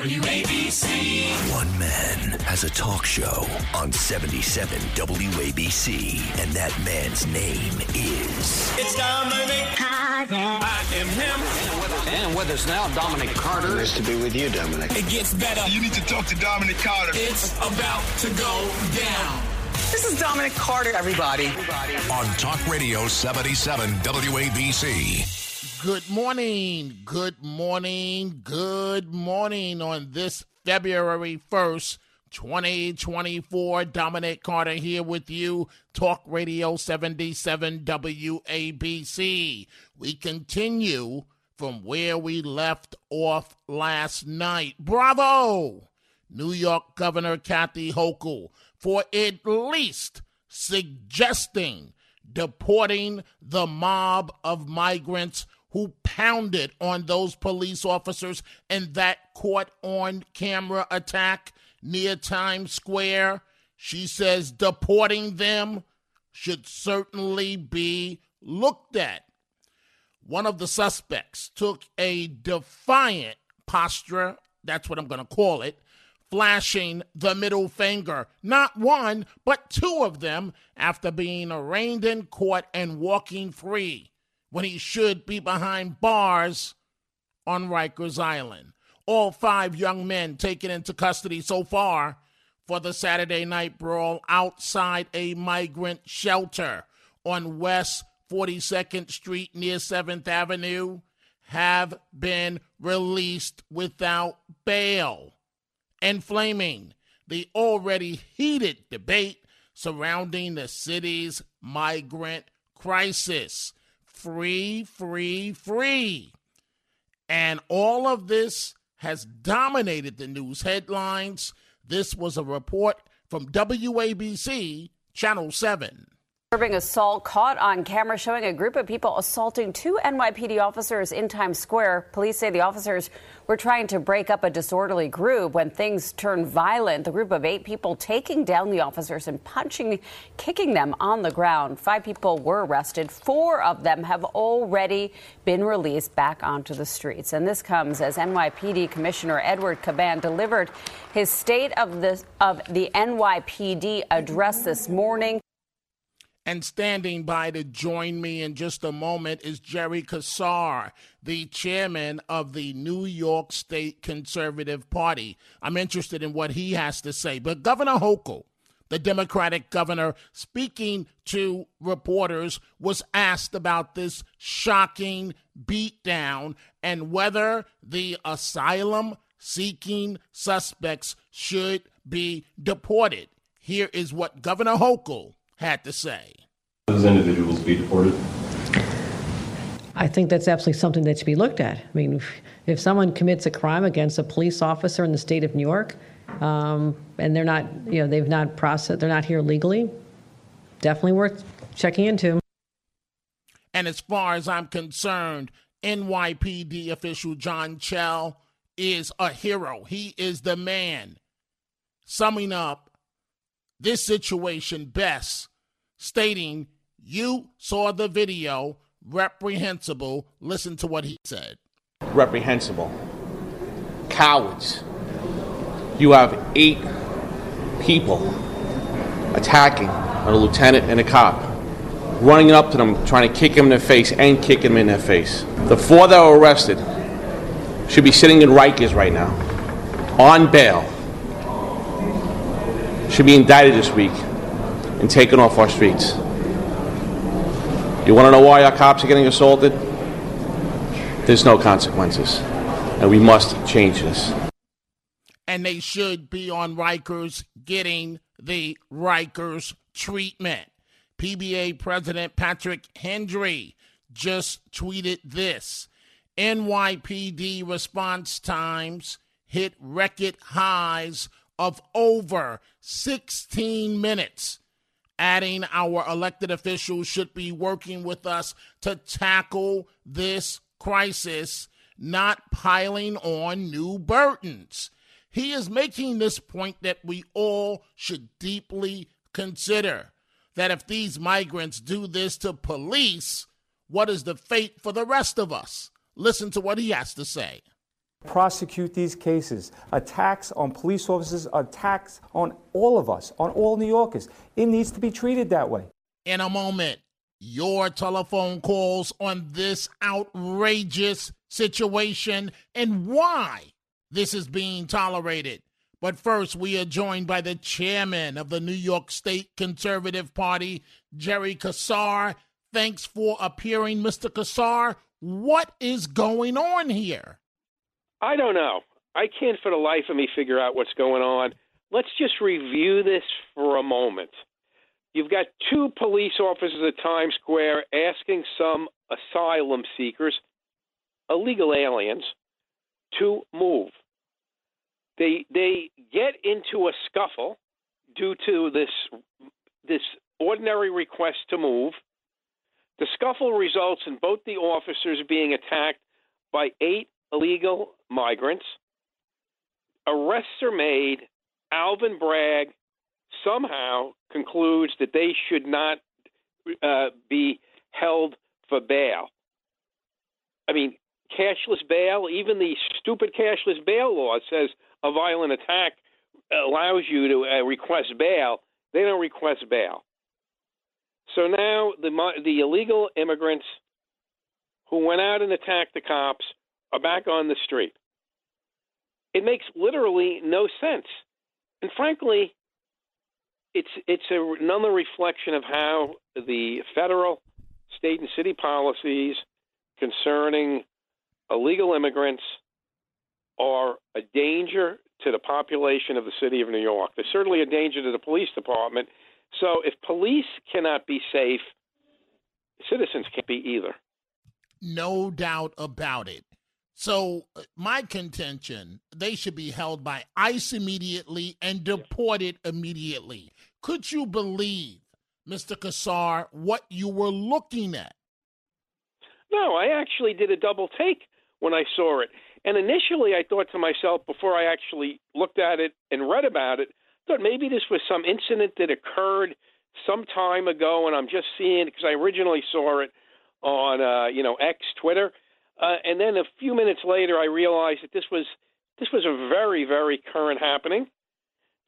WABC. One man has a talk show on 77 WABC, and that man's name is... It's Dominic Carter. I am him. And with us now, Dominic Carter. Nice to be with you, Dominic. It gets better. You need to talk to Dominic Carter. It's about to go down. This is Dominic Carter, everybody. On Talk Radio 77 WABC. Good morning on this February 1st, 2024. Dominic Carter here with you, Talk Radio 77 WABC. We continue from where we left off last night. Bravo! New York Governor Kathy Hochul for at least suggesting deporting the mob of migrants who pounded on those police officers in that caught-on-camera attack near Times Square. She says deporting them should certainly be looked at. One of the suspects took a defiant posture, that's what I'm going to call it, flashing the middle finger, not one, but two of them, after being arraigned in court and walking free, when he should be behind bars on Rikers Island. All five young men taken into custody so far for the Saturday night brawl outside a migrant shelter on West 42nd Street near 7th Avenue have been released without bail. Inflaming the already heated debate surrounding the city's migrant crisis. Free. And all of this has dominated the news headlines. This was a report from WABC Channel 7. Disturbing assault caught on camera showing a group of people assaulting two NYPD officers in Times Square. Police say the officers were trying to break up a disorderly group when things turned violent. The group of eight people taking down the officers and punching, kicking them on the ground. Five people were arrested. Four of them have already been released back onto the streets. And this comes as NYPD Commissioner Edward Caban delivered his State of the NYPD address this morning. And standing by to join me in just a moment is Jerry Kassar, the chairman of the New York State Conservative Party. I'm interested in what he has to say. But Governor Hochul, the Democratic governor, speaking to reporters, was asked about this shocking beatdown and whether the asylum-seeking suspects should be deported. Here is what Governor Hochul had to say. Those individuals be deported? I think that's absolutely something that should be looked at. I mean, if someone commits a crime against a police officer in the state of New York, and they're not, they've not processed, they're not here legally, definitely worth checking into. And as far as I'm concerned, NYPD official John Chell is a hero. He is the man. Summing up this situation best, stating, you saw the video, reprehensible. Listen to what he said. Reprehensible. Cowards. You have eight people attacking a lieutenant and a cop, running up to them, trying to kick him in the face and kick him in their face. The four that were arrested should be sitting in Rikers right now, on bail. Should be indicted this week and taken off our streets. You want to know why our cops are getting assaulted? There's no consequences, and we must change this. And they should be on Rikers getting the Rikers treatment. PBA President Patrick Hendry just tweeted this. NYPD response times hit record highs of over 16 minutes, adding our elected officials should be working with us to tackle this crisis, not piling on new burdens. He is making this point that we all should deeply consider, that if these migrants do this to police, what is the fate for the rest of us? Listen to what he has to say. prosecute these cases, attacks on police officers, attacks on all of us, on all New Yorkers. It needs to be treated that way. In a moment, your telephone calls on this outrageous situation and why this is being tolerated. But first, we are joined by the chairman of the New York State Conservative Party, Jerry Kassar. Thanks for appearing, Mr. Kassar. What is going on here? I don't know. I can't for the life of me figure out what's going on. Let's just review this for a moment. You've got two police officers at Times Square asking some asylum seekers, illegal aliens, to move. They get into a scuffle due to this ordinary request to move. The scuffle results in both the officers being attacked by 8 illegal migrants. Arrests are made. Alvin Bragg somehow concludes that they should not be held for bail. I mean, cashless bail, even the stupid cashless bail law says a violent attack allows you to request bail. They don't request bail. So now the illegal immigrants who went out and attacked the cops are back on the street. It makes literally no sense. And frankly, it's another reflection of how the federal, state, and city policies concerning illegal immigrants are a danger to the population of the city of New York. They're certainly a danger to the police department. So if police cannot be safe, citizens can't be either. No doubt about it. So my contention, they should be held by ICE immediately and deported immediately. Could you believe, Mr. Kassar, what you were looking at? No, I actually did a double take when I saw it. And initially I thought to myself, before I actually looked at it and read about it, I thought maybe this was some incident that occurred some time ago, and I'm just seeing it because I originally saw it on, X, Twitter. And then a few minutes later, I realized that this was a very, very current happening.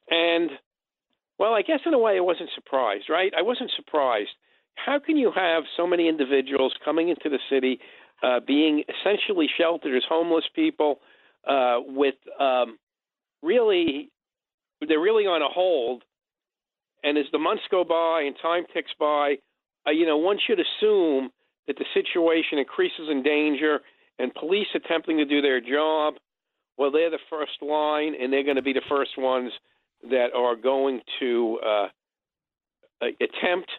And, well, I guess in a way I wasn't surprised, right? I wasn't surprised. How can you have so many individuals coming into the city being essentially sheltered as homeless people with really – they're really on a hold. And as the months go by and time ticks by, one should assume – that the situation increases in danger, and police attempting to do their job, well, they're the first line, and they're going to be the first ones that are going to attempt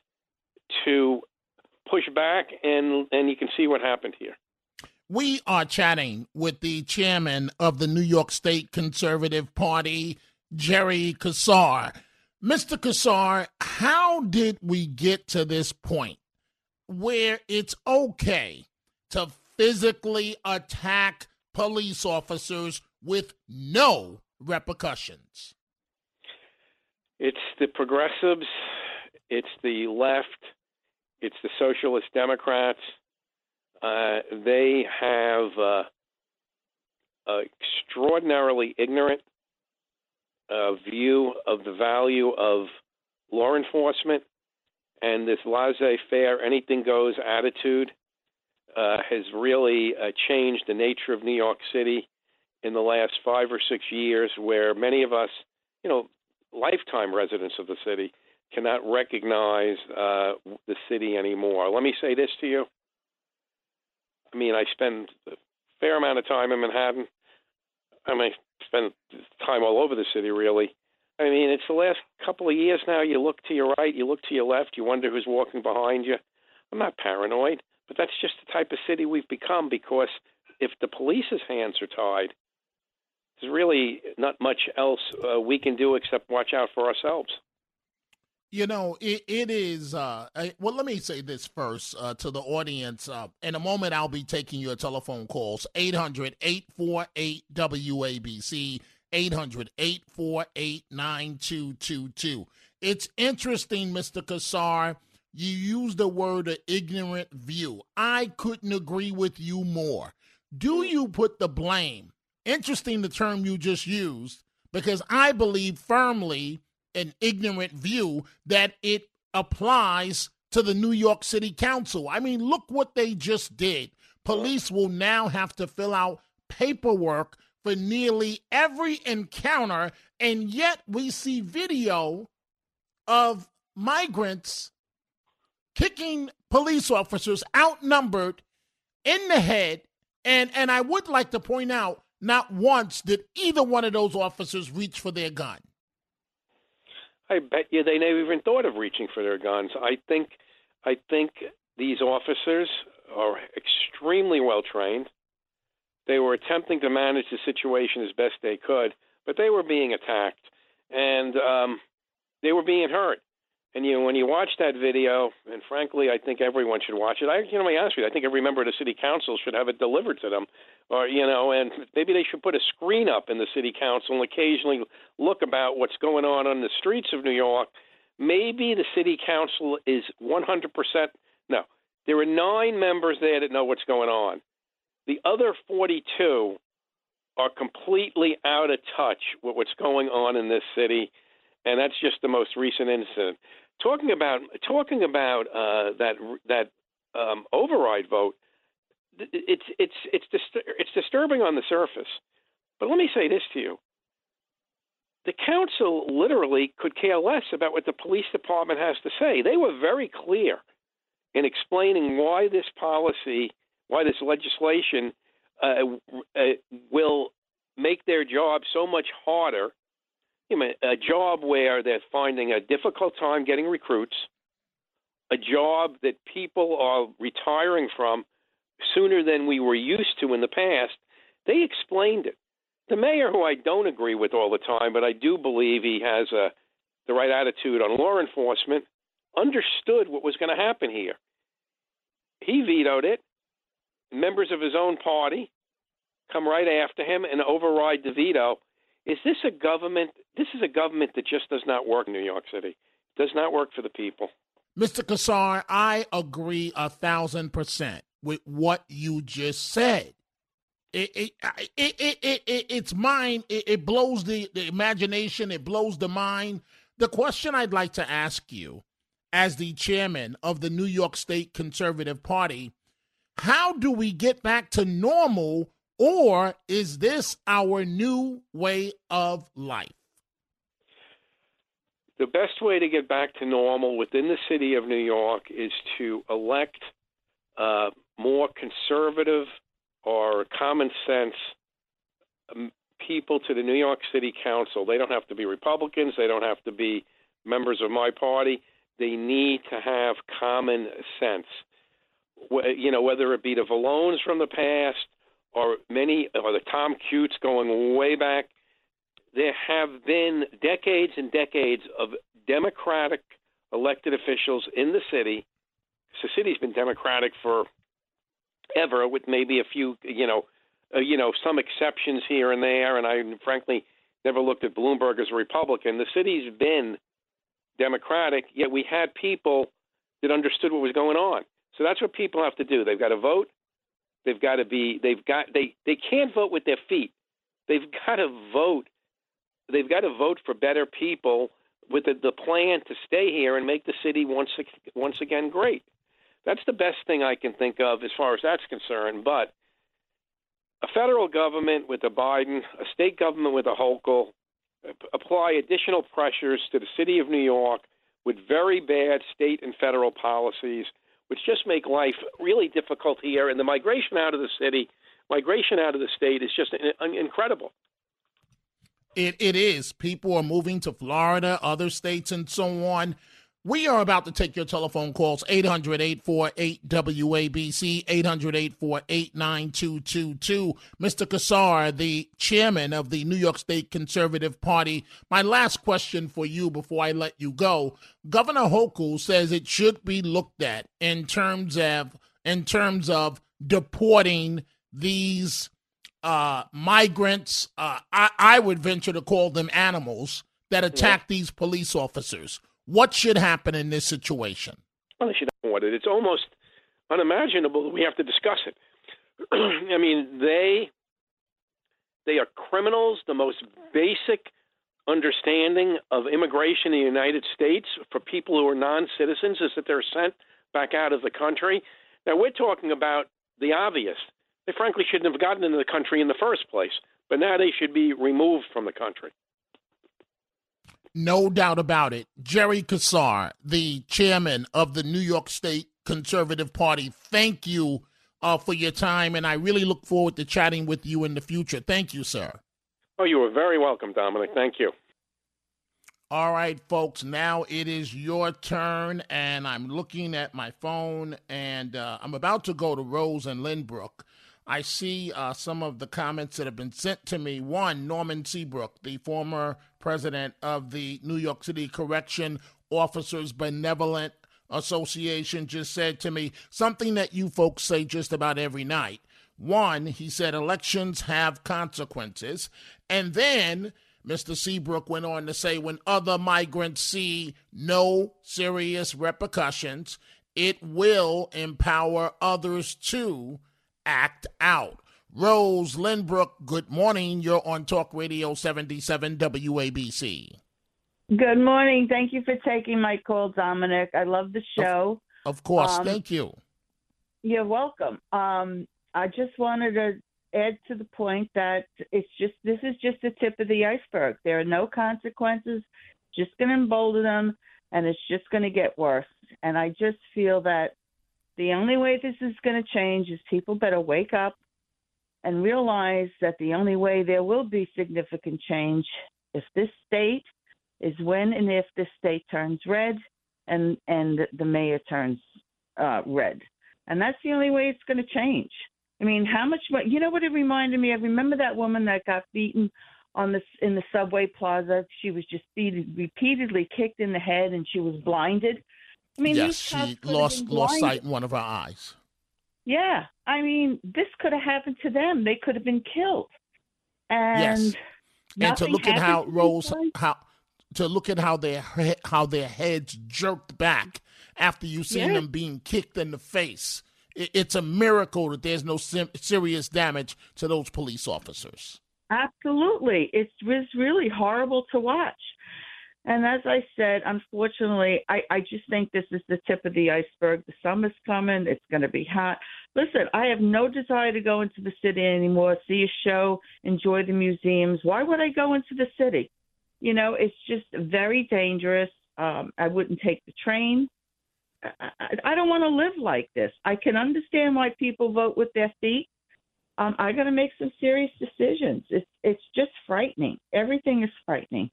to push back, and you can see what happened here. We are chatting with the chairman of the New York State Conservative Party, Jerry Kassar. Mr. Kassar, how did we get to this point where it's okay to physically attack police officers with no repercussions? It's the progressives, it's the left, it's the socialist Democrats. They have extraordinarily ignorant view of the value of law enforcement. And this laissez-faire, anything-goes attitude has really changed the nature of New York City in the last 5 or 6 years, where many of us, lifetime residents of the city, cannot recognize the city anymore. Let me say this to you. I mean, I spend a fair amount of time in Manhattan. I mean, I spend time all over the city, really. I mean, it's the last couple of years now. You look to your right, you look to your left, you wonder who's walking behind you. I'm not paranoid, but that's just the type of city we've become, because if the police's hands are tied, there's really not much else we can do except watch out for ourselves. It is, well, let me say this first to the audience. In a moment, I'll be taking your telephone calls, 800-848-WABC. 800-848-9222. It's interesting, Mr. Kassar, you use the word ignorant view. I couldn't agree with you more. Do you put the blame Interesting, the term you just used, because I believe firmly an ignorant view that it applies to the New York City Council. I mean, look what they just did. Police will now have to fill out paperwork for nearly every encounter, and yet we see video of migrants kicking police officers outnumbered in the head. And I would like to point out, not once did either one of those officers reach for their gun. I bet you they never even thought of reaching for their guns. I think these officers are extremely well trained. They were attempting to manage the situation as best they could, but they were being attacked and they were being hurt. And when you watch that video, and frankly, I think everyone should watch it. To be honest with you, I think every member of the city council should have it delivered to them, and maybe they should put a screen up in the city council and occasionally look about what's going on the streets of New York. Maybe the city council is 100%. No, there are 9 members there that know what's going on. The other 42 are completely out of touch with what's going on in this city. And that's just the most recent incident. Talking about that override vote, it's disturbing on the surface. But let me say this to you: the council literally could care less about what the police department has to say. They were very clear in explaining why this policy, why this legislation will make their job so much harder. A job where they're finding a difficult time getting recruits, a job that people are retiring from sooner than we were used to in the past. They explained it. The mayor, who I don't agree with all the time, but I do believe he has the right attitude on law enforcement, understood what was going to happen here. He vetoed it. Members of his own party come right after him and override the veto. This is a government that just does not work in New York City, does not work for the people. Mr. Kassar, I agree 1,000% with what you just said. It's mine. It blows the imagination. It blows the mind. The question I'd like to ask you, as the chairman of the New York State Conservative Party, how do we get back to normal? Or is this our new way of life? The best way to get back to normal within the city of New York is to elect more conservative or common sense people to the New York City Council. They don't have to be Republicans. They don't have to be members of my party. They need to have common sense. Whether it be the Vallones from the past, or the Tom Cutes going way back, there have been decades and decades of Democratic elected officials in the city. The city's been Democratic forever, with maybe a few, some exceptions here and there. And I frankly never looked at Bloomberg as a Republican. The city's been Democratic, yet we had people that understood what was going on. So that's what people have to do. They've got to vote. They've got to be. They can't vote with their feet. They've got to vote. They've got to vote for better people with the plan to stay here and make the city once again great. That's the best thing I can think of as far as that's concerned. But a federal government with a Biden, a state government with a Hochul, apply additional pressures to the city of New York with very bad state and federal policies, which just make life really difficult here. And the migration out of the city, migration out of the state is just incredible. It is. People are moving to Florida, other states, and so on. We are about to take your telephone calls, 800-848-WABC, 800-848-9222. Mr. Kassar, the chairman of the New York State Conservative Party, my last question for you before I let you go. Governor Hochul says it should be looked at in terms of deporting these migrants. I would venture to call them animals that attack these police officers. What should happen in this situation? Well, they should avoid it. It's almost unimaginable that we have to discuss it. I mean, they They are criminals. The most basic understanding of immigration in the United States for people who are non-citizens is that they're sent back out of the country. Now, we're talking about the obvious. They frankly shouldn't have gotten into the country in the first place, but now they should be removed from the country. No doubt about it. Jerry Kassar, the chairman of the New York State Conservative Party, thank you for your time, and I really look forward to chatting with you in the future. Thank you, sir. Oh, you are very welcome, Dominic. Thank you. All right, folks, now it is your turn, and I'm looking at my phone, and I'm about to go to Rose and Lindbrook. I see some of the comments that have been sent to me. One, Norman Seabrook, the former president of the New York City Correction Officers Benevolent Association, just said to me something that you folks say just about every night. One, he said, elections have consequences. And then Mr. Seabrook went on to say, when other migrants see no serious repercussions, it will empower others to act out. Rose Lindbrook, good morning. You're on Talk Radio 77 WABC. Good morning. Thank you for taking my call, Dominic. I love the show. Of course. Thank you. You're welcome. I just wanted to add to the point that this is just the tip of the iceberg. There are no consequences. Just going to embolden them, and it's just going to get worse. And I just feel that the only way this is going to change is people better wake up and realize that the only way there will be significant change if this state is when and if this state turns red and the mayor turns red. And that's the only way it's going to change. I mean, how much – you know what it reminded me of? Remember that woman that got beaten in the subway plaza? She was just repeatedly kicked in the head, and she was blinded. I mean, yes, she lost sight in one of her eyes. Yeah. I mean, this could have happened to them. They could have been killed. And yes. And to look at how Rose, how their heads jerked back after you've seen them being kicked in the face. It's a miracle that there's no serious damage to those police officers. Absolutely. It was really horrible to watch. And as I said, unfortunately, I just think this is the tip of the iceberg. The summer's coming. It's going to be hot. Listen, I have no desire to go into the city anymore, see a show, enjoy the museums. Why would I go into the city? You know, it's just very dangerous. I wouldn't take the train. I don't want to live like this. I can understand why people vote with their feet. I got to make some serious decisions. It's just frightening. Everything is frightening.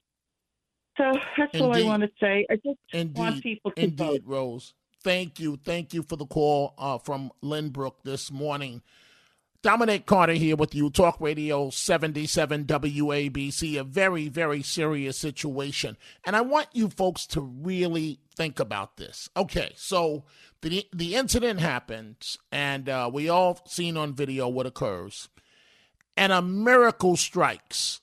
So that's all I want to say. I just want people to vote. Indeed, Rose. Thank you. Thank you for the call from Lindbrook this morning. Dominic Carter here with you, Talk Radio 77 WABC, a very, very serious situation. And I want you folks to really think about this. Okay, so the incident happens, and we all seen on video what occurs. And a miracle strikes,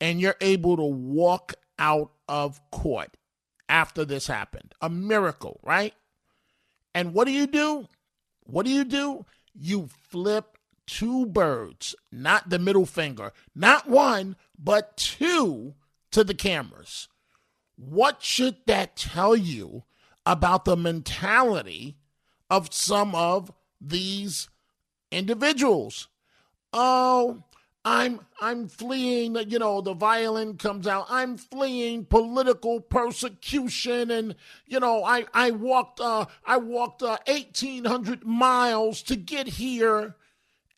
and you're able to walk out of court after this happened. A miracle, right? And what do you do? What do? You flip two birds, not the middle finger, not one, but two to the cameras. What should that tell you about the mentality of some of these individuals? Oh, I'm fleeing, you know, the violin comes out. I'm fleeing political persecution. And, you know, I walked 1,800 miles to get here,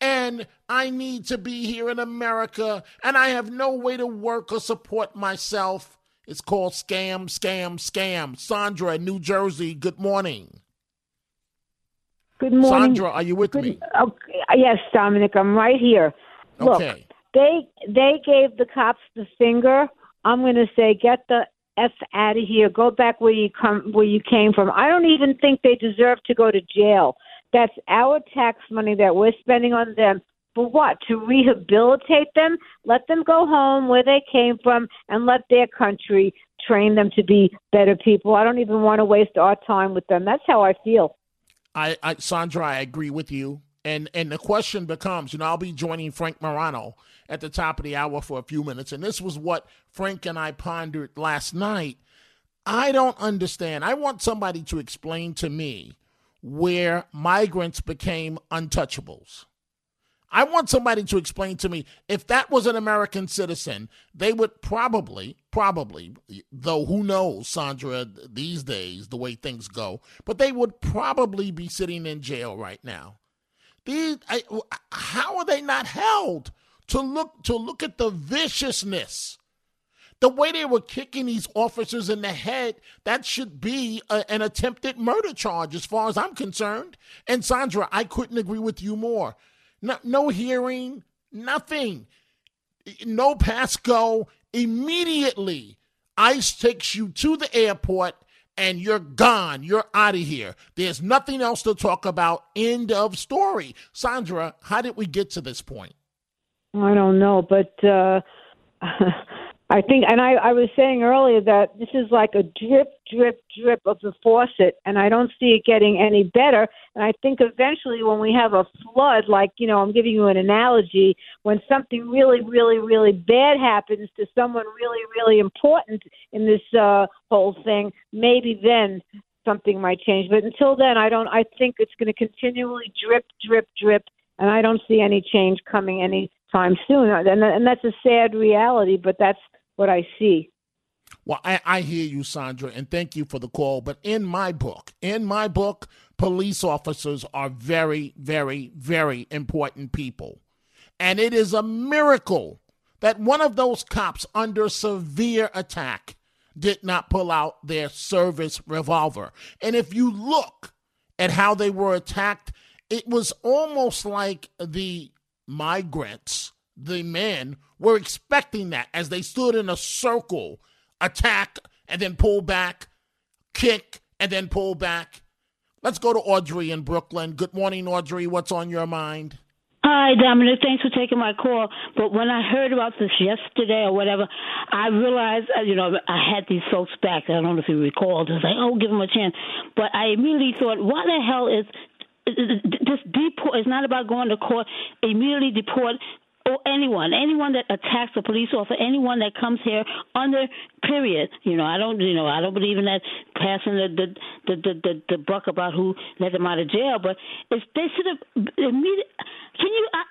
and I need to be here in America, and I have no way to work or support myself. It's called scam, scam, scam. Sandra, New Jersey, good morning. Good morning. Sandra, are you with me? Okay. Yes, Dominic, I'm right here. Look, okay. They gave the cops the finger. I'm going to say, get the F out of here. Go back where you came from. I don't even think they deserve to go to jail. That's our tax money that we're spending on them. For what? To rehabilitate them? Let them go home where they came from and let their country train them to be better people. I don't even want to waste our time with them. That's how I feel. Sandra, I agree with you. And the question becomes, I'll be joining Frank Morano at the top of the hour for a few minutes. And this was what Frank and I pondered last night. I don't understand. I want somebody to explain to me where migrants became untouchables. I want somebody to explain to me, if that was an American citizen, they would probably, though who knows, Sandra, these days, the way things go, but they would probably be sitting in jail right now. How are they not held to look at the viciousness? The way they were kicking these officers in the head, that should be an attempted murder charge as far as I'm concerned. And Sandra, I couldn't agree with you more. No hearing, nothing, no pass go. Immediately, ICE takes you to the airport and you're gone. You're out of here. There's nothing else to talk about. End of story. Sandra, how did we get to this point? I don't know, but I think, and I was saying earlier that this is like a drip, drip, drip of the faucet, and I don't see it getting any better. And I think eventually when we have a flood, like, I'm giving you an analogy, when something really, really, really bad happens to someone really, really important in this whole thing, maybe then something might change. But until then, I think it's going to continually drip, drip, drip, and I don't see any change coming any time soon. And that's a sad reality, but that's what I see. Well, I hear you, Sandra, and thank you for the call. But in my book, police officers are very, very, very important people. And it is a miracle that one of those cops under severe attack did not pull out their service revolver. And if you look at how they were attacked, it was almost like the migrants, the men, were expecting that as they stood in a circle, attack and then pull back, kick and then pull back. Let's go to Audrey in Brooklyn. Good morning, Audrey. What's on your mind? Hi, Dominic. Thanks for taking my call. But when I heard about this yesterday or whatever, I realized, I had these folks back. I don't know if you recall. I was like, give them a chance. But I immediately thought, why the hell is this deport? It's not about going to court. Immediately deport. Or anyone that attacks a police officer, anyone that comes here under period. I don't believe in that passing the buck about who let them out of jail. But if they should have immediately,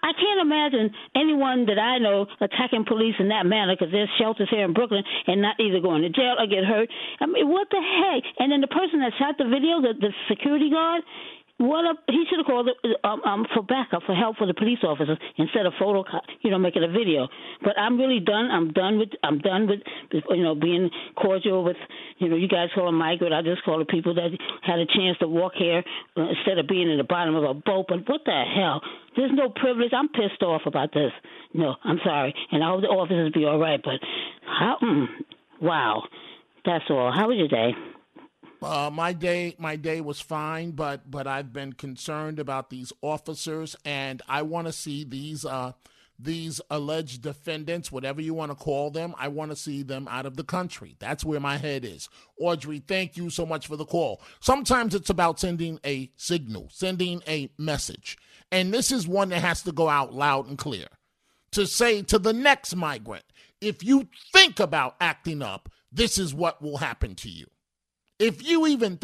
I can't imagine anyone that I know attacking police in that manner, because there's shelters here in Brooklyn and not either going to jail or get hurt. I mean, what the heck? And then the person that shot the video, the security guard. He should have called for backup, for help for the police officers instead of making a video. But I'm really done. I'm done with being cordial with you guys call them migrant. I just call the people that had a chance to walk here instead of being in the bottom of a boat. But what the hell? There's no privilege. I'm pissed off about this. No, I'm sorry, and I hope the officers be all right. But how? Wow, that's all. How was your day? My day was fine, but I've been concerned about these officers, and I want to see these alleged defendants, whatever you want to call them, I want to see them out of the country. That's where my head is. Audrey, thank you so much for the call. Sometimes it's about sending a signal, sending a message, and this is one that has to go out loud and clear to say to the next migrant, if you think about acting up, this is what will happen to you. If you even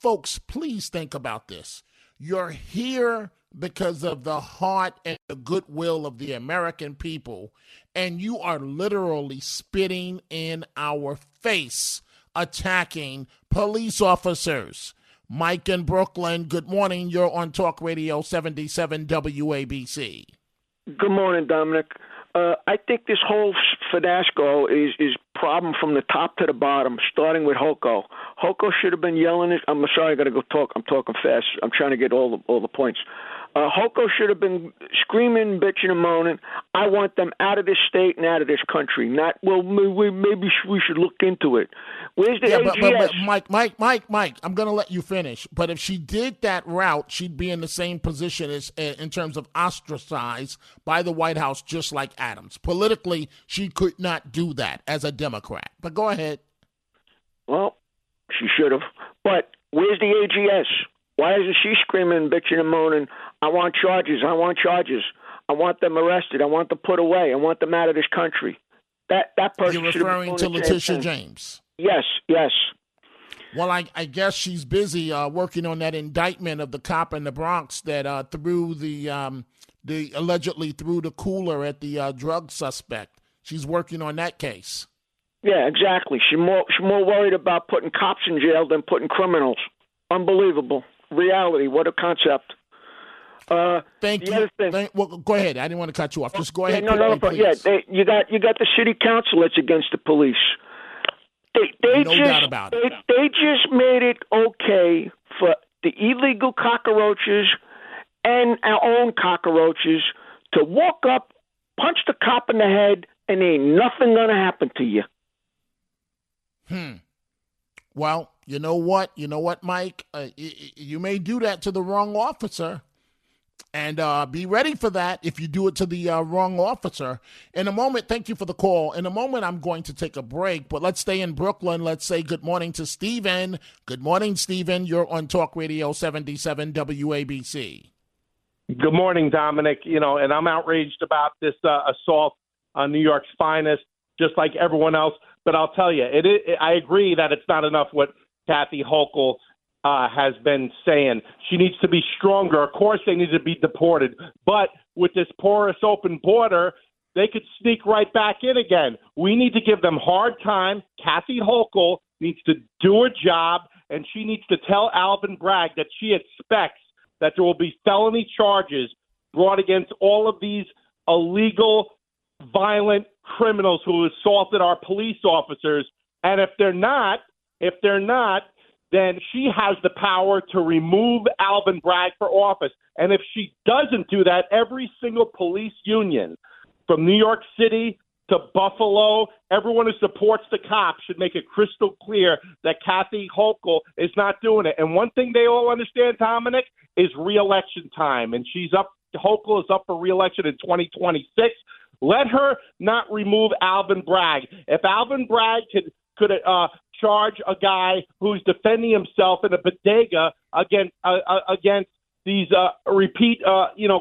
folks, please think about this. You're here because of the heart and the goodwill of the American people, and you are literally spitting in our face, attacking police officers. Mike in Brooklyn, good morning. You're on Talk Radio 77 WABC. Good morning, Dominic. I think this whole fiasco is problem from the top to the bottom, starting with Hochul. Hochul should have been yelling it. I'm sorry, I got to go talk. I'm talking fast. I'm trying to get all the points. Hochul should have been screaming, bitching, and moaning. I want them out of this state and out of this country. Not well. Maybe we should look into it. Where's the AGS? But Mike. I'm going to let you finish. But if she did that route, she'd be in the same position as in terms of ostracized by the White House, just like Adams. Politically, she could not do that as a Democrat. But go ahead. Well, she should have. But where's the AGS? Why isn't she screaming, bitching, and moaning? I want charges. I want charges. I want them arrested. I want them put away. I want them out of this country. That person. You're referring to Letitia James. Yes, yes. Well, I guess she's busy working on that indictment of the cop in the Bronx that threw the allegedly threw the cooler at the drug suspect. She's working on that case. Yeah, exactly. She's more worried about putting cops in jail than putting criminals. Unbelievable. Reality. What a concept. Thank you. Well, go ahead. I didn't want to cut you off. Just go ahead. You got the city council that's against the police. They just made it okay for the illegal cockroaches and our own cockroaches to walk up, punch the cop in the head, and ain't nothing going to happen to you. Well, you know what? Mike? You may do that to the wrong officer. And be ready for that if you do it to the wrong officer. In a moment, thank you for the call. In a moment, I'm going to take a break, but let's stay in Brooklyn. Let's say good morning to Stephen. Good morning, Stephen. You're on Talk Radio 77 WABC. Good morning, Dominic. You know, and I'm outraged about this assault on New York's finest, just like everyone else. But I'll tell you, I agree that it's not enough what Kathy Hochul has been saying. She needs to be stronger. Of course, they need to be deported. But with this porous open border, they could sneak right back in again. We need to give them hard time. Kathy Hochul needs to do her job, and she needs to tell Alvin Bragg that she expects that there will be felony charges brought against all of these illegal, violent criminals who assaulted our police officers. And if they're not, then she has the power to remove Alvin Bragg for office. And if she doesn't do that, every single police union from New York City to Buffalo, everyone who supports the cops should make it crystal clear that Kathy Hochul is not doing it. And one thing they all understand, Dominic, is re-election time. And Hochul is up for re-election in 2026. Let her not remove Alvin Bragg. If Alvin Bragg could charge a guy who's defending himself in a bodega against these repeat,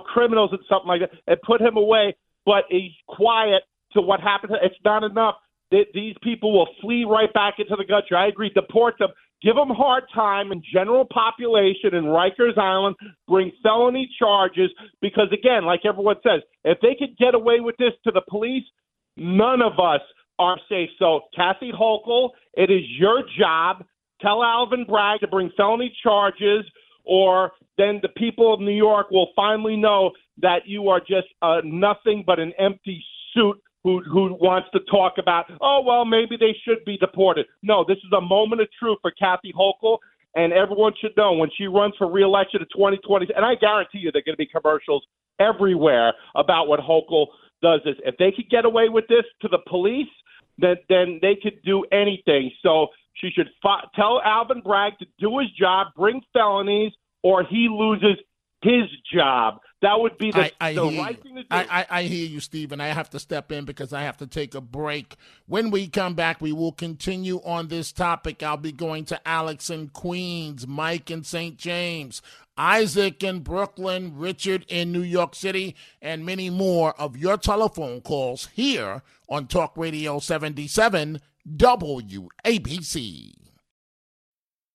criminals and something like that, and put him away. But he's quiet to what happened. It's not enough. These people will flee right back into the country. I agree. Deport them. Give them hard time in general population in Rikers Island. Bring felony charges because, again, like everyone says, if they could get away with this to the police, none of us are safe. So, Kathy Hochul, it is your job. Tell Alvin Bragg to bring felony charges, or then the people of New York will finally know that you are just nothing but an empty suit who wants to talk about, oh, well, maybe they should be deported. No, this is a moment of truth for Kathy Hochul, and everyone should know when she runs for re-election in 2020, and I guarantee you there are going to be commercials everywhere about what Hochul does this. If they could get away with this to the police, then they could do anything. So she should tell Alvin Bragg to do his job, bring felonies, or he loses his job. That would be the right thing to do. I hear you, Stephen. I have to step in because I have to take a break. When we come back, we will continue on this topic. I'll be going to Alex in Queens, Mike in St. James, Isaac in Brooklyn, Richard in New York City, and many more of your telephone calls here on Talk Radio 77 WABC.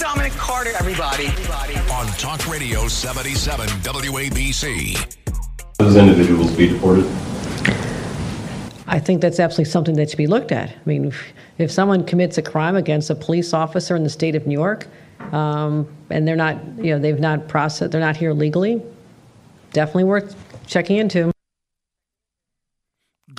Dominic Carter, everybody. On Talk Radio 77 WABC. Those individuals be deported? I think that's absolutely something that should be looked at. I mean, if someone commits a crime against a police officer in the state of New York, and they're not, they've not processed, they're not here legally, definitely worth checking into.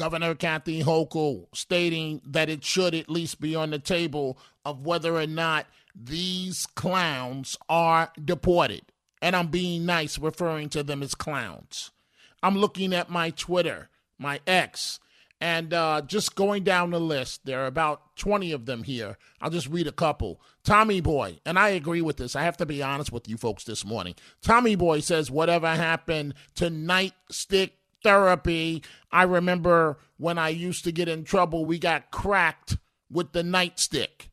Governor Kathy Hochul stating that it should at least be on the table of whether or not these clowns are deported. And I'm being nice, referring to them as clowns. I'm looking at my Twitter, my X, and just going down the list. There are about 20 of them here. I'll just read a couple. Tommy Boy, and I agree with this. I have to be honest with you folks this morning. Tommy Boy says, whatever happened to nightstick therapy? I remember when I used to get in trouble, we got cracked with the nightstick.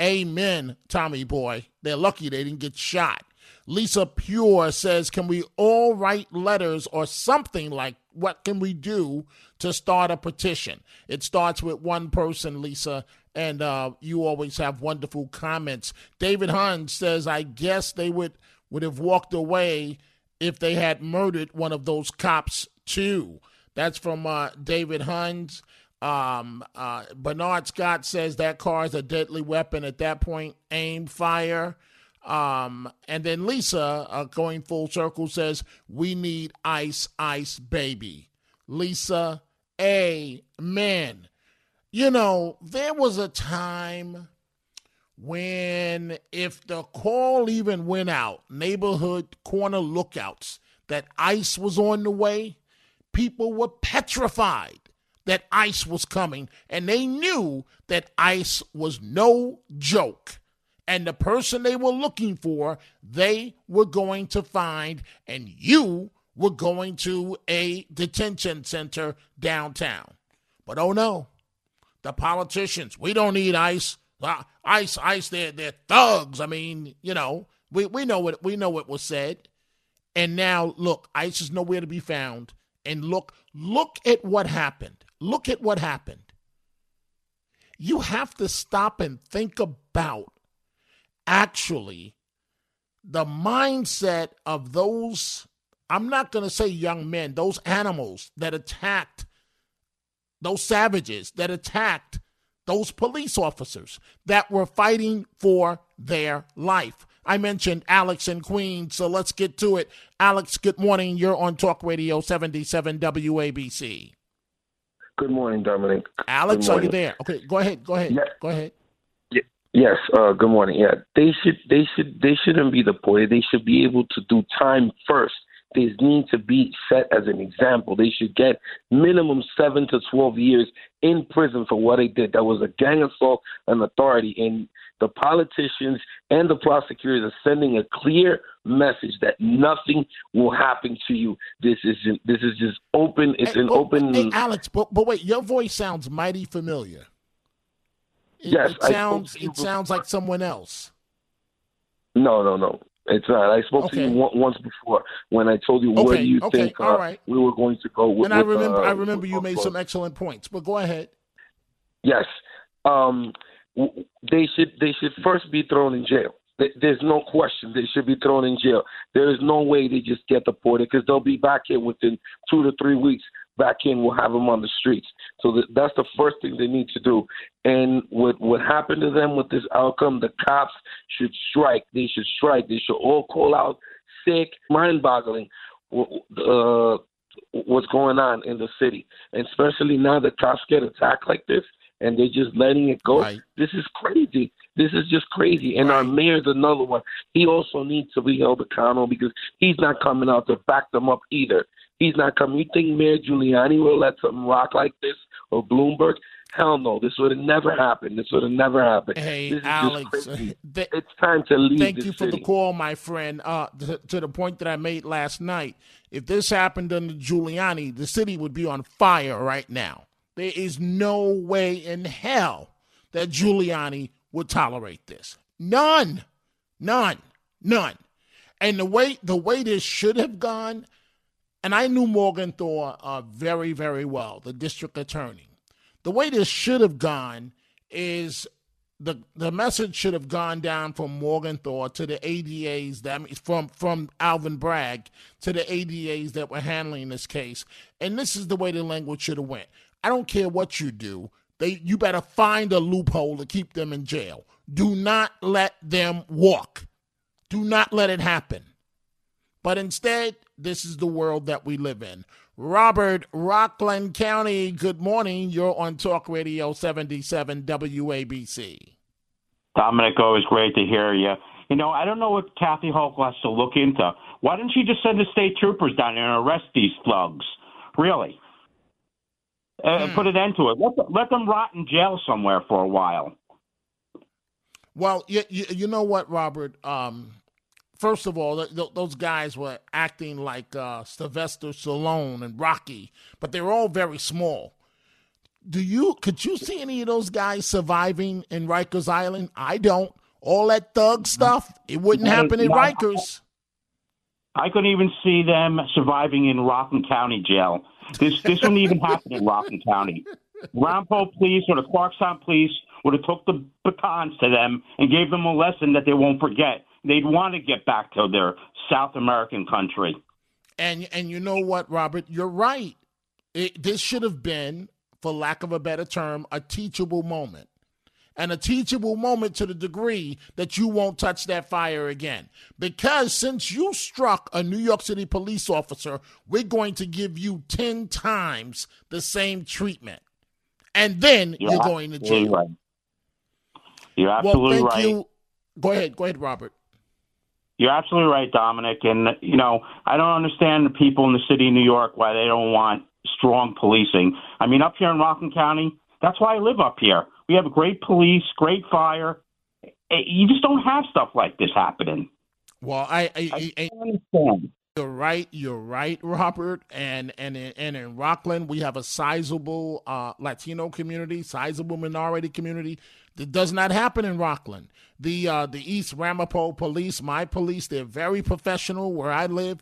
Amen, Tommy Boy. They're lucky they didn't get shot. Lisa Pure says, can we all write letters or something like, what can we do to start a petition? It starts with one person, Lisa, and you always have wonderful comments. David Hund says, I guess they would have walked away if they had murdered one of those cops too. That's from David Hund. Bernard Scott says that car is a deadly weapon. At that point, aim, fire. And then Lisa, going full circle, says, we need Ice Ice Baby. Lisa, amen. You know, there was a time when if the call even went out, neighborhood corner lookouts, that ICE was on the way, people were petrified that ICE was coming, and they knew that ICE was no joke. And the person they were looking for, they were going to find, and you were going to a detention center downtown. But oh no, the politicians, we don't need ICE. ICE, they're thugs. I mean, you know, we know what was said. And now look, ICE is nowhere to be found. And look at what happened. Look at what happened. You have to stop and think about actually the mindset of those, I'm not going to say young men, those animals that attacked, those savages that attacked those police officers that were fighting for their life. I mentioned Alex in Queens, so let's get to it. Alex, good morning. You're on Talk Radio 77 WABC. Good morning, Dominic. Alex, morning. Are you there? Okay, go ahead. Yeah. Go ahead. Yes. Good morning. Yeah, they shouldn't be deported. They should be able to do time first. They need to be set as an example. They should get minimum 7 to 12 years in prison for what they did. That was a gang assault on authority, and the politicians and the prosecutors are sending a clear message that nothing will happen to you. This is just open. It's an open. Hey, Alex, but wait, your voice sounds mighty familiar. Yes, it sounds like someone else. No. It's not. I spoke to you once before when I told you what do you think we were going to go with. And I remember you made some excellent points, but go ahead. Yes. They should first be thrown in jail. There's no question they should be thrown in jail. There is no way they just get deported because they'll be back here within 2 to 3 weeks. Back in, we'll have them on the streets. So that's the first thing they need to do. And what happened to them with this outcome, the cops should strike. They should strike. They should all call out sick, mind-boggling what's going on in the city. And especially now that cops get attacked like this and they're just letting it go. Right. This is crazy. This is just crazy. And our mayor's another one. He also needs to be held accountable because he's not coming out to back them up either. He's not coming. You think Mayor Giuliani will let something rock like this or Bloomberg? Hell no. This would have never happened. Hey, Alex, it's time to leave. Thank you for the call, my friend. To the point that I made last night, if this happened under Giuliani, the city would be on fire right now. There is no way in hell that Giuliani would tolerate this. None. And the way this should have gone. And I knew Morgenthau very, very well, the district attorney. The way this should have gone is the message should have gone down from Morgenthau to the ADAs, from Alvin Bragg to the ADAs that were handling this case. And this is the way the language should have went. I don't care what you do. You better find a loophole to keep them in jail. Do not let them walk. Do not let it happen. But instead, this is the world that we live in. Robert, Rockland County, good morning. You're on Talk Radio 77 WABC. Dominic, always great to hear you. You know, I don't know what Kathy Hochul has to look into. Why didn't she just send the state troopers down there and arrest these thugs? Really? Put an end to it. Let them rot in jail somewhere for a while. Well, you know what, Robert? First of all, those guys were acting like Sylvester Stallone and Rocky, but they were all very small. Could you see any of those guys surviving in Rikers Island? I don't. All that thug stuff, it wouldn't happen in Rikers. I couldn't even see them surviving in Rockland County jail. This wouldn't even happen in Rockland County. Rampo police or the Clarkstown police would have took the batons to them and gave them a lesson that they won't forget. They'd want to get back to their South American country. And you know what, Robert? You're right. This should have been, for lack of a better term, a teachable moment. And a teachable moment to the degree that you won't touch that fire again. Because since you struck a New York City police officer, we're going to give you 10 times the same treatment. And then you're going to jail. Right. You're absolutely right. Well, thank you. Go ahead, Robert. You're absolutely right, Dominic. And, you know, I don't understand the people in the city of New York why they don't want strong policing. I mean, up here in Rockland County, that's why I live up here. We have great police, great fire. You just don't have stuff like this happening. Well, I understand. You're right, Robert. And in Rockland, we have a sizable Latino community, sizable minority community. That does not happen in Rockland. The East Ramapo police, my police, they're very professional where I live.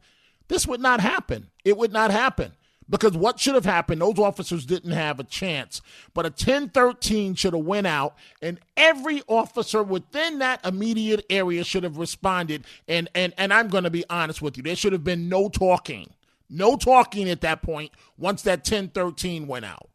This would not happen. It would not happen. Because what should have happened, those officers didn't have a chance. But a 10-13 should have went out, and every officer within that immediate area should have responded. And I'm going to be honest with you. There should have been no talking. No talking at that point once that 10-13 went out.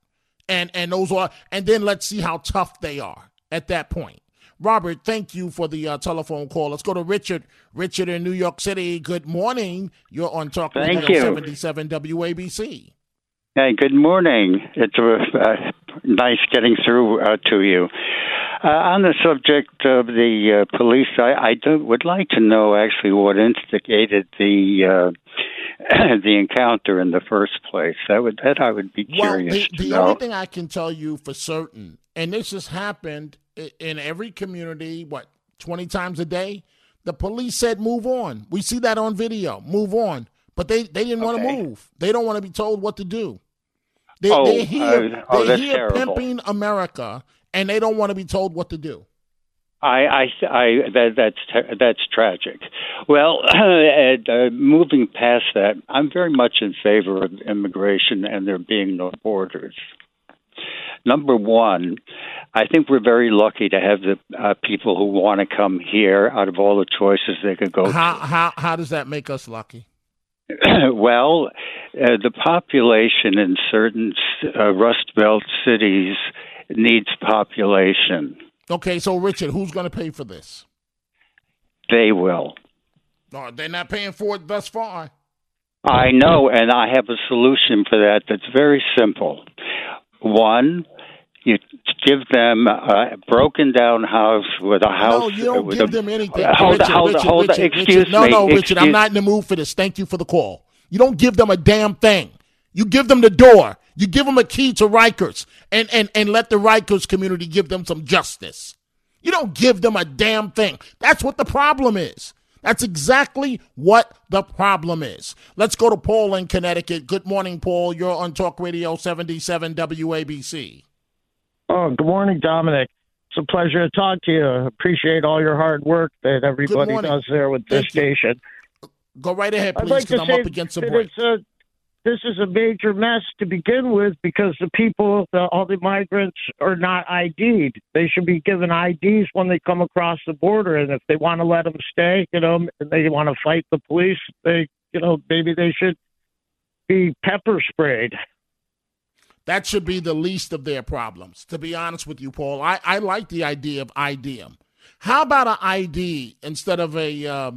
And then let's see how tough they are at that point. Robert, thank you for the telephone call. Let's go to Richard. Richard in New York City. Good morning. You're on Talk Radio 77 WABC. Hey, good morning. It's nice getting through to you. On the subject of the police, I would like to know actually what instigated the encounter in the first place. I would be curious to know. The only thing I can tell you for certain, and this has happened in every community, 20 times a day, the police said, move on. We see that on video, move on. But they didn't want to move. They don't want to be told what to do. They're here pimping America, and they don't want to be told what to do. That's tragic. Well, moving past that, I'm very much in favor of immigration and there being no borders. Number one, I think we're very lucky to have the people who want to come here out of all the choices they could go to. How does that make us lucky? Well, the population in certain Rust Belt cities needs population. Okay, so Richard, who's going to pay for this? They will. No, they're not paying for it thus far. I know, and I have a solution for that that's very simple. One, you give them a broken down house with a house. No, you don't give them anything. Hold on, excuse me. Richard, I'm not in the mood for this. Thank you for the call. You don't give them a damn thing. You give them the door. You give them a key to Rikers and let the Rikers community give them some justice. You don't give them a damn thing. That's what the problem is. That's exactly what the problem is. Let's go to Paul in Connecticut. Good morning, Paul. You're on Talk Radio 77 WABC. Oh, good morning, Dominic. It's a pleasure to talk to you. Appreciate all your hard work that everybody does there with this station. Go right ahead, please, because I'm up against a break. This is a major mess to begin with because the people, all the migrants are not ID'd. They should be given IDs when they come across the border. And if they want to let them stay, and they want to fight the police, maybe they should be pepper sprayed. That should be the least of their problems, to be honest with you, Paul. I like the idea of ID'em. How about an ID instead of a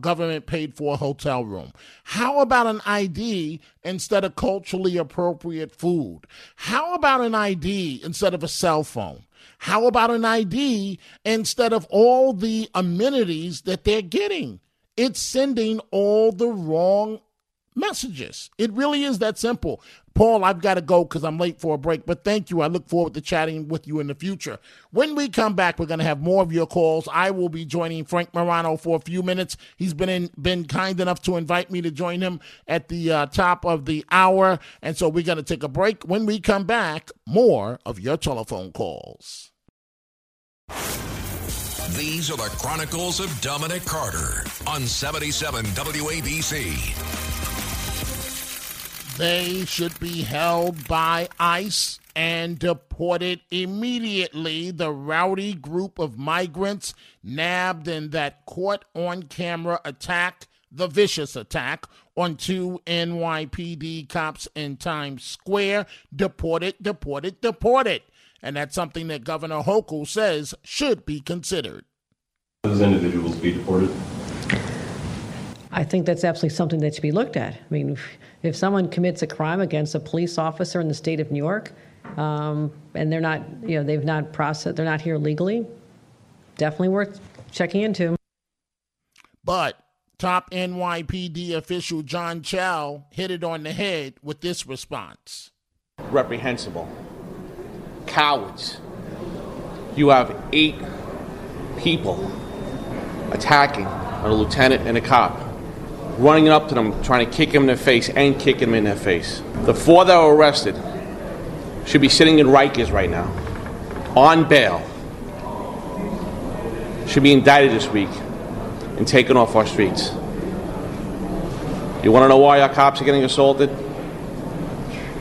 government-paid-for hotel room? How about an ID instead of culturally appropriate food? How about an ID instead of a cell phone? How about an ID instead of all the amenities that they're getting? It's sending all the wrong messages. It really is that simple. Paul, I've got to go because I'm late for a break, but thank you. I look forward to chatting with you in the future. When we come back, we're going to have more of your calls. I will be joining Frank Morano for a few minutes. He's been kind enough to invite me to join him at the top of the hour, and so we're going to take a break. When we come back, more of your telephone calls. These are the Chronicles of Dominic Carter on 77 WABC. They should be held by ICE and deported immediately. The rowdy group of migrants nabbed in that caught on camera attack, the vicious attack on two NYPD cops in Times Square, deported. And that's something that Governor Hochul says should be considered. Those individuals be deported? I think that's absolutely something that should be looked at. I mean, if someone commits a crime against a police officer in the state of New York, and they're not, you know, they've not processed, they're not here legally, definitely worth checking into. But top NYPD official John Chell hit it on the head with this response. Reprehensible. Cowards. You have 8 people attacking a lieutenant and a cop. Running up to them, trying to kick him in the face and kick him in the face. The 4 that were arrested should be sitting in Rikers right now, on bail, should be indicted this week and taken off our streets. You want to know why our cops are getting assaulted?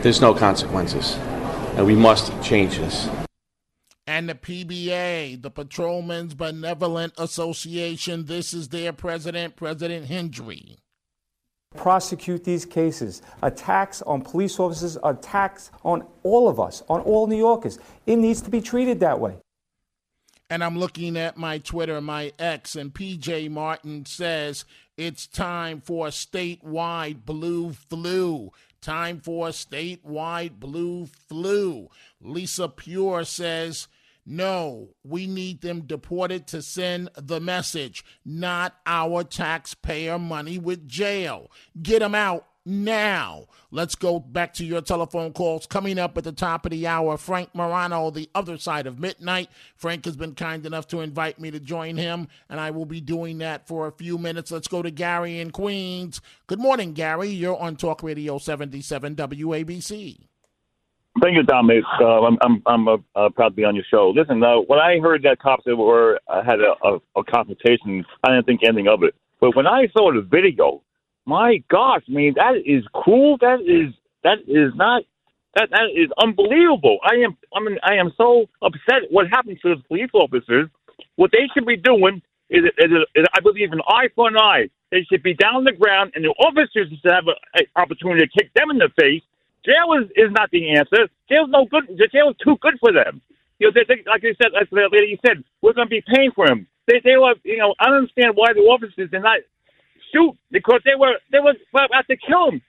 There's no consequences, and we must change this. And the PBA, the Patrolmen's Benevolent Association, this is their president, President Hendry. Prosecute these cases. Attacks on police officers, attacks on all of us, on all New Yorkers. It needs to be treated that way. And I'm looking at my Twitter, my ex, and PJ Martin says it's time for a statewide blue flu. Time for a statewide blue flu. Lisa Pure says, no, we need them deported to send the message, not our taxpayer money with jail. Get them out now. Let's go back to your telephone calls. Coming up at the top of the hour, Frank Morano, the other side of midnight. Frank has been kind enough to invite me to join him, and I will be doing that for a few minutes. Let's go to Gary in Queens. Good morning, Gary. You're on Talk Radio 77 WABC. Thank you, Dominic. I'm proud to be on your show. Listen, when I heard that cops were had a confrontation, I didn't think anything of it. But when I saw the video, my gosh, I mean, that is cruel. That is unbelievable. I am so upset. What happened to the police officers? What they should be doing is I believe, an eye for an eye. They should be down on the ground, and the officers should have an opportunity to kick them in the face. Jail is not the answer. Jail's no good. Jail is too good for them. You know, like they said, like the lady said, we're going to be paying for them. They were, you know, I don't understand why the officers did not shoot because they were out to kill them.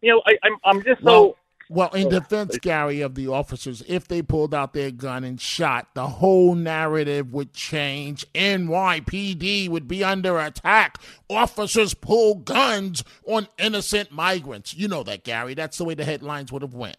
You know, I'm just so. Well, in defense, Gary, of the officers, if they pulled out their gun and shot, the whole narrative would change. NYPD would be under attack. Officers pull guns on innocent migrants. You know that, Gary. That's the way the headlines would have went.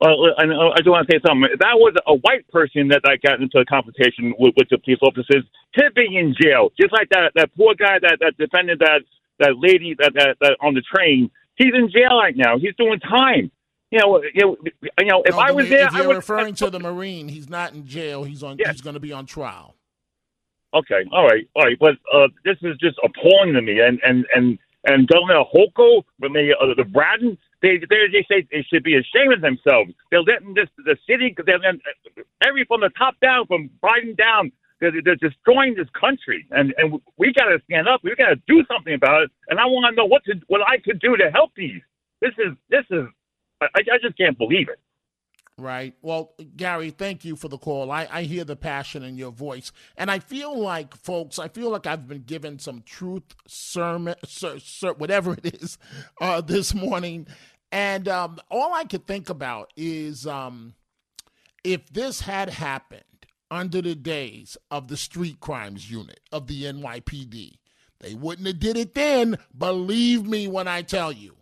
Well, I do want to say something. If that was a white person that got into a confrontation with the police officers, he'd be in jail. Just like that poor guy that defended that lady that on the train. He's in jail right now. He's doing time. You know. If I was there, I would. Referring to the Marine, he's not in jail. He's on. Yeah. He's going to be on trial. Okay. All right. But this is just appalling to me. And Governor Hochul, the Braden, they say they should be ashamed of themselves. They're letting the city. They're letting from the top down, from Biden down. They're destroying this country, and we got to stand up. We got to do something about it. And I want to know what I could do to help these. This is I just can't believe it. Right. Well, Gary, thank you for the call. I hear the passion in your voice. And I feel like, folks, I feel like I've been given some truth sermon, whatever it is, this morning. And all I could think about is if this had happened under the days of the street crimes unit of the NYPD, they wouldn't have did it then. Believe me when I tell you.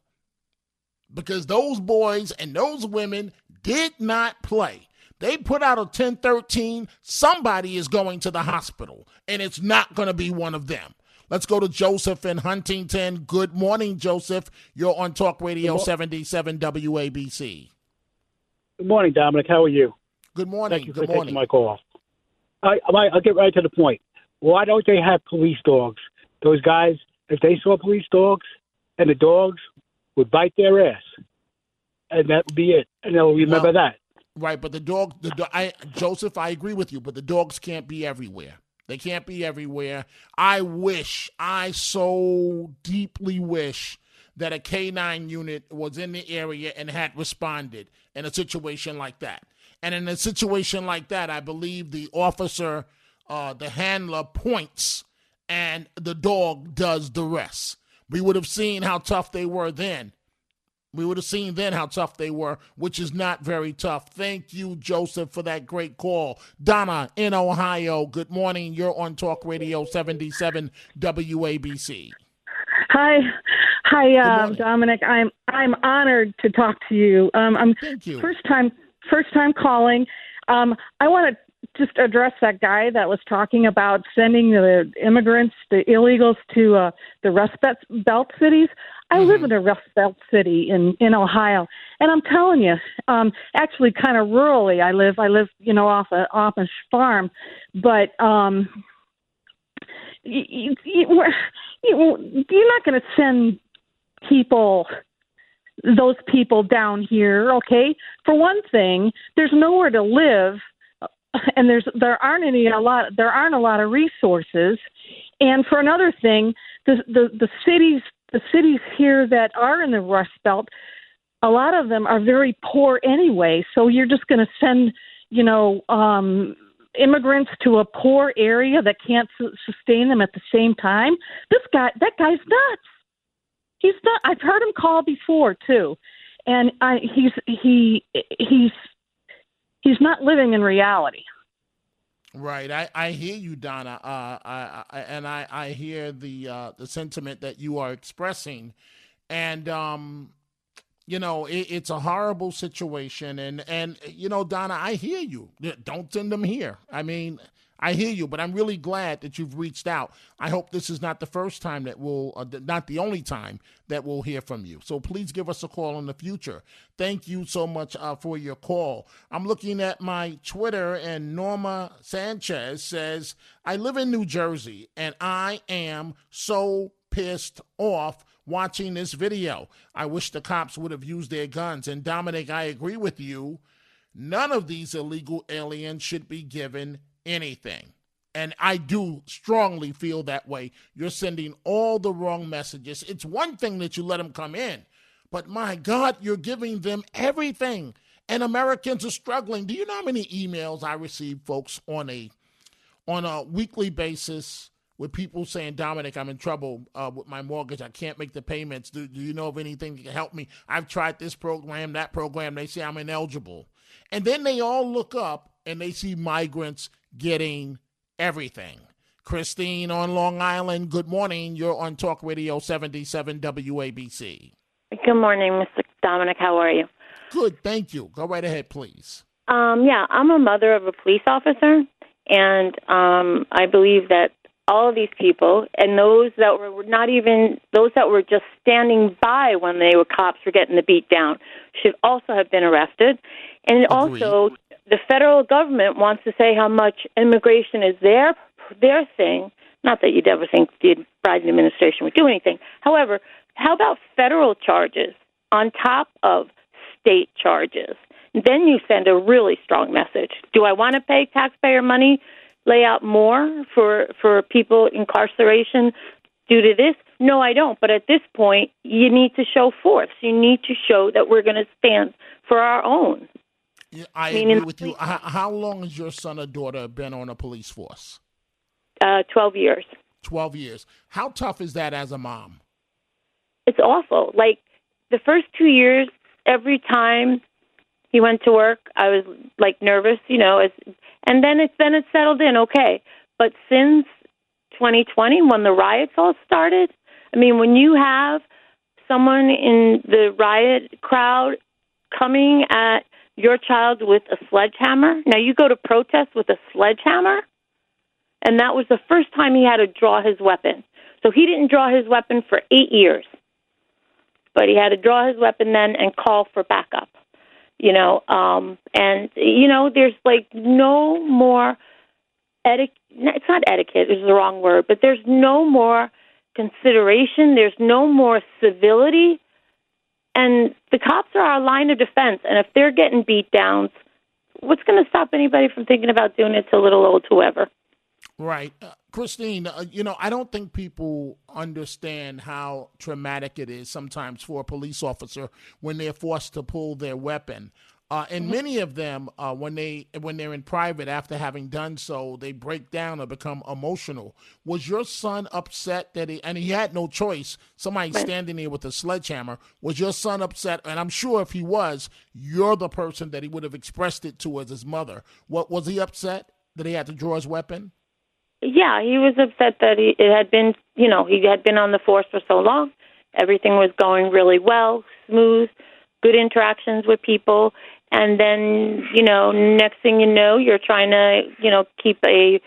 Because those boys and those women did not play. They put out a 10-13. Somebody is going to the hospital, and it's not going to be one of them. Let's go to Joseph in Huntington. Good morning, Joseph. You're on Talk Radio 77 WABC. Good morning, Dominic. How are you? Good morning. Thank you for taking my call. I'll get right to the point. Why don't they have police dogs? Those guys, if they saw police dogs and the dogs would bite their ass, and that would be it, and they'll remember that. Right, but Joseph, I agree with you, but the dogs can't be everywhere. They can't be everywhere. I so deeply wish that a K-9 unit was in the area and had responded in a situation like that. And in a situation like that, I believe the officer, the handler, points, and the dog does the rest. We would have seen how tough they were then. We would have seen then how tough they were, which is not very tough. Thank you, Joseph, for that great call. Donna in Ohio, good morning. You're on Talk Radio 77 WABC. Hi, Dominic. I'm honored to talk to you. Thank you. First time calling. I want to just address that guy that was talking about sending the immigrants, the illegals, to the Rust Belt cities. I live in a Rust Belt city in Ohio, and I'm telling you, actually kind of rurally I live, off a farm, but you're not going to send those people down here, okay? For one thing, there's nowhere to live. And there aren't a lot of resources, and for another thing, the cities here that are in the Rust Belt, a lot of them are very poor anyway. So you're just going to send immigrants to a poor area that can't sustain them at the same time. That guy's nuts. He's not. I've heard him call before too, and he's. He's not living in reality. Right. I hear you, Donna. I hear the sentiment that you are expressing. And, it's a horrible situation. And, Donna, I hear you. Don't send them here. I mean, I hear you, but I'm really glad that you've reached out. I hope this is not the first time that not the only time that we'll hear from you. So please give us a call in the future. Thank you so much for your call. I'm looking at my Twitter, and Norma Sanchez says, I live in New Jersey, and I am so pissed off watching this video. I wish the cops would have used their guns. And Dominic, I agree with you. None of these illegal aliens should be given anything. And I do strongly feel that way. You're sending all the wrong messages. It's one thing that you let them come in, but my God, you're giving them everything. And Americans are struggling. Do you know how many emails I receive, folks, on a weekly basis with people saying, Dominic, I'm in trouble with my mortgage. I can't make the payments. Do you know of anything that can help me? I've tried this program, that program. They say I'm ineligible. And then they all look up and they see migrants getting everything. Christine on Long Island, good morning. You're on Talk Radio 77 WABC. Good morning, Mr. Dominic. How are you? Good, thank you. Go right ahead, please. I'm a mother of a police officer, and I believe that all of these people, and those that were just standing by when they were cops were getting the beat down, should also have been arrested. And also, the federal government wants to say how much immigration is their thing. Not that you'd ever think the Biden administration would do anything. However, how about federal charges on top of state charges? Then you send a really strong message. Do I want to pay taxpayer money, lay out more for people incarceration due to this? No, I don't. But at this point, you need to show force. You need to show that we're going to stand for our own. I agree with you. How long has your son or daughter been on a police force? 12 years. 12 years. How tough is that as a mom? It's awful. Like, the first 2 years, every time he went to work, I was, like, nervous, you know. And then it settled in, okay. But since 2020, when the riots all started, I mean, when you have someone in the riot crowd coming at your child with a sledgehammer. Now, you go to protest with a sledgehammer, and that was the first time he had to draw his weapon. So he didn't draw his weapon for 8 years, but he had to draw his weapon then and call for backup, you know. And, you know, there's, like, no more etiquette. It's not etiquette is the wrong word, but there's no more consideration. There's no more civility. And the cops are our line of defense, and if they're getting beat down, what's going to stop anybody from thinking about doing it to little old whoever? Right. Christine, you know, I don't think people understand how traumatic it is sometimes for a police officer when they're forced to pull their weapon. And many of them, when they're in private after having done so, they break down or become emotional. Was your son upset that he had no choice, somebody standing there with a sledgehammer, was your son upset? And I'm sure if he was, you're the person that he would have expressed it to as his mother. What, was he upset that he had to draw his weapon? Yeah, he was upset that he had been on the force for so long. Everything was going really well, smooth, good interactions with people. And then, you know, next thing you know, you're trying to, you know, keep a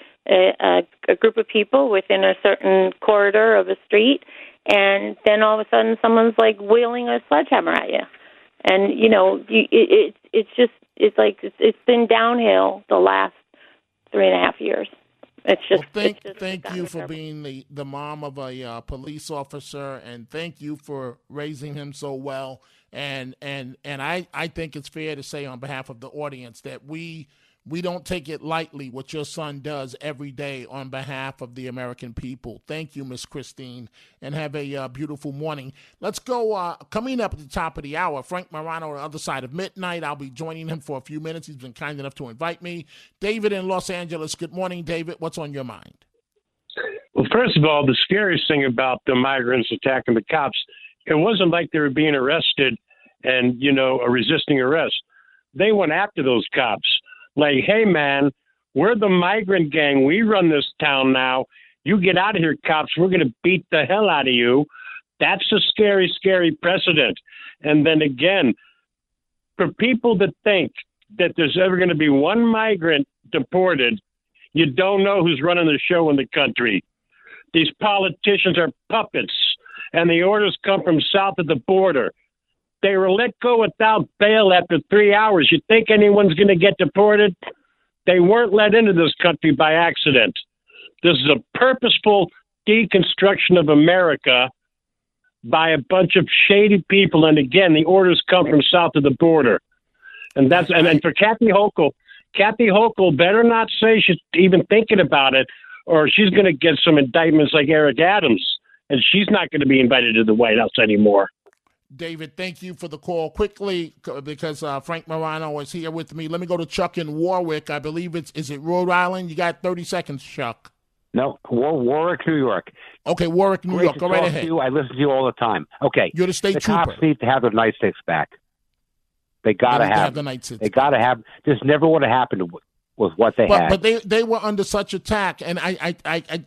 group of people within a certain corridor of a street. And then all of a sudden someone's, like, wheeling a sledgehammer at you. And, you know, it's been downhill the last 3.5 years. It's just, well, thank you for being the mom of a police officer, and thank you for raising him so well. And I think it's fair to say on behalf of the audience that we don't take it lightly what your son does every day on behalf of the American people. Thank you, Miss Christine, and have a beautiful morning. Let's go. Coming up at the top of the hour, Frank Morano on the other side of midnight. I'll be joining him for a few minutes. He's been kind enough to invite me. David in Los Angeles. Good morning, David. What's on your mind? Well, first of all, the scariest thing about the migrants attacking the cops, it wasn't like they were being arrested and, you know, resisting arrest. They went after those cops. Like, hey, man, we're the migrant gang. We run this town now. You get out of here, cops. We're going to beat the hell out of you. That's a scary, scary precedent. And then again, for people that think that there's ever going to be one migrant deported, you don't know who's running the show in the country. These politicians are puppets, and the orders come from south of the border. They were let go without bail after 3 hours. You think anyone's going to get deported? They weren't let into this country by accident. This is a purposeful deconstruction of America by a bunch of shady people. And again, the orders come from south of the border. And that's, and for Kathy Hochul better not say she's even thinking about it, or she's going to get some indictments like Eric Adams, and she's not going to be invited to the White House anymore. David, thank you for the call. Quickly, because Frank Morano is here with me. Let me go to Chuck in Warwick. I believe is it Rhode Island? You got 30 seconds, Chuck. No, Warwick, New York. Okay, Warwick, New York. Go right ahead. I listen to you all the time. Okay. You're the state trooper. The cops need to have their nightsticks back. They got to have the nightsticks. They got to have. This never would have happened with what they had. But they were under such attack, and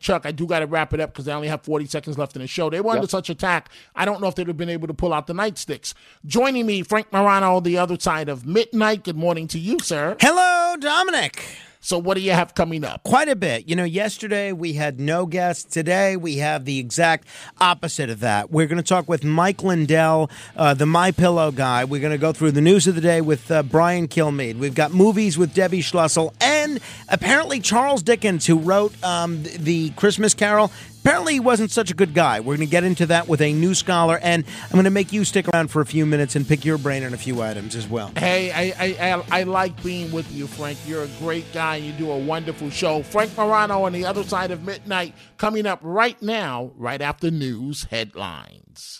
Chuck, I do got to wrap it up because I only have 40 seconds left in the show. They were under such attack, I don't know if they'd have been able to pull out the nightsticks. Joining me, Frank Morano, the other side of midnight. Good morning to you, sir. Hello, Dominic. So what do you have coming up? Quite a bit. You know, yesterday we had no guests. Today we have the exact opposite of that. We're going to talk with Mike Lindell, the MyPillow guy. We're going to go through the news of the day with Brian Kilmeade. We've got movies with Debbie Schlossel. And apparently Charles Dickens, who wrote the Christmas Carol, apparently he wasn't such a good guy. We're going to get into that with a new scholar, and I'm going to make you stick around for a few minutes and pick your brain on a few items as well. Hey, I like being with you, Frank. You're a great guy. You do a wonderful show. Frank Morano on the other side of midnight, coming up right now, right after news headlines.